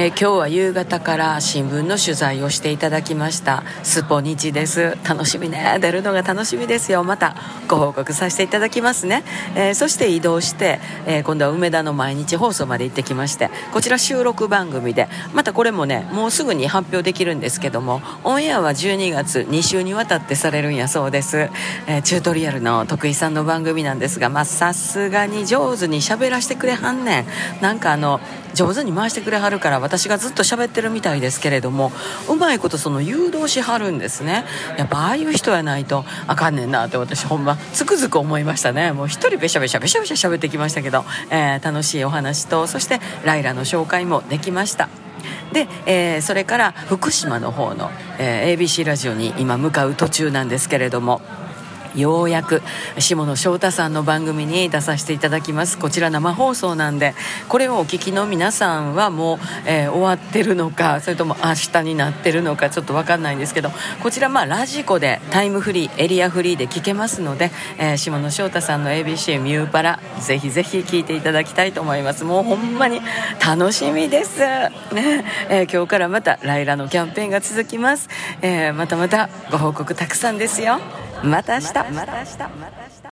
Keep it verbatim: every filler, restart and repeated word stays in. えー、今日は夕方から新聞の取材をしていただきました。スポニチです。楽しみね、出るのが楽しみですよ。またご報告させていただきますね、えー、そして移動して、えー、今度は梅田の毎日放送まで行ってきまして、こちら収録番組でまたこれもねもうすぐに発表できるんですけども、オンエアはじゅうにがつにしゅうにわたってされるんやそうです、えー、チュートリアルの徳井さんの番組なんですが、まあさすがに上手に喋らせてくれはんねん。なんかあの上手に回してくれはるから私がずっと喋ってるみたいですけれども、うまいことその誘導しはるんですね。やっぱああいう人やないとあかんねんなって私ほんまつくづく思いましたね。もう一人べしゃべしゃべしゃべしゃ喋ってきましたけど、えー、楽しいお話とそしてライラの紹介もできました。で、えー、それから福島の方の、えー、エービーシー ラジオに今向かう途中なんですけれども、ようやく下野翔太さんの番組に出させていただきます。こちら生放送なんで、これをお聞きの皆さんはもう、えー、終わってるのかそれとも明日になってるのかちょっと分かんないんですけど、こちらまあラジコでタイムフリーエリアフリーで聞けますので、えー、下野翔太さんの エービーシー ミューパラぜひぜひ聞いていただきたいと思います。もうほんまに楽しみです、ねえー、今日からまたライラのキャンペーンが続きます、えー、またまたご報告たくさんですよ。また明日。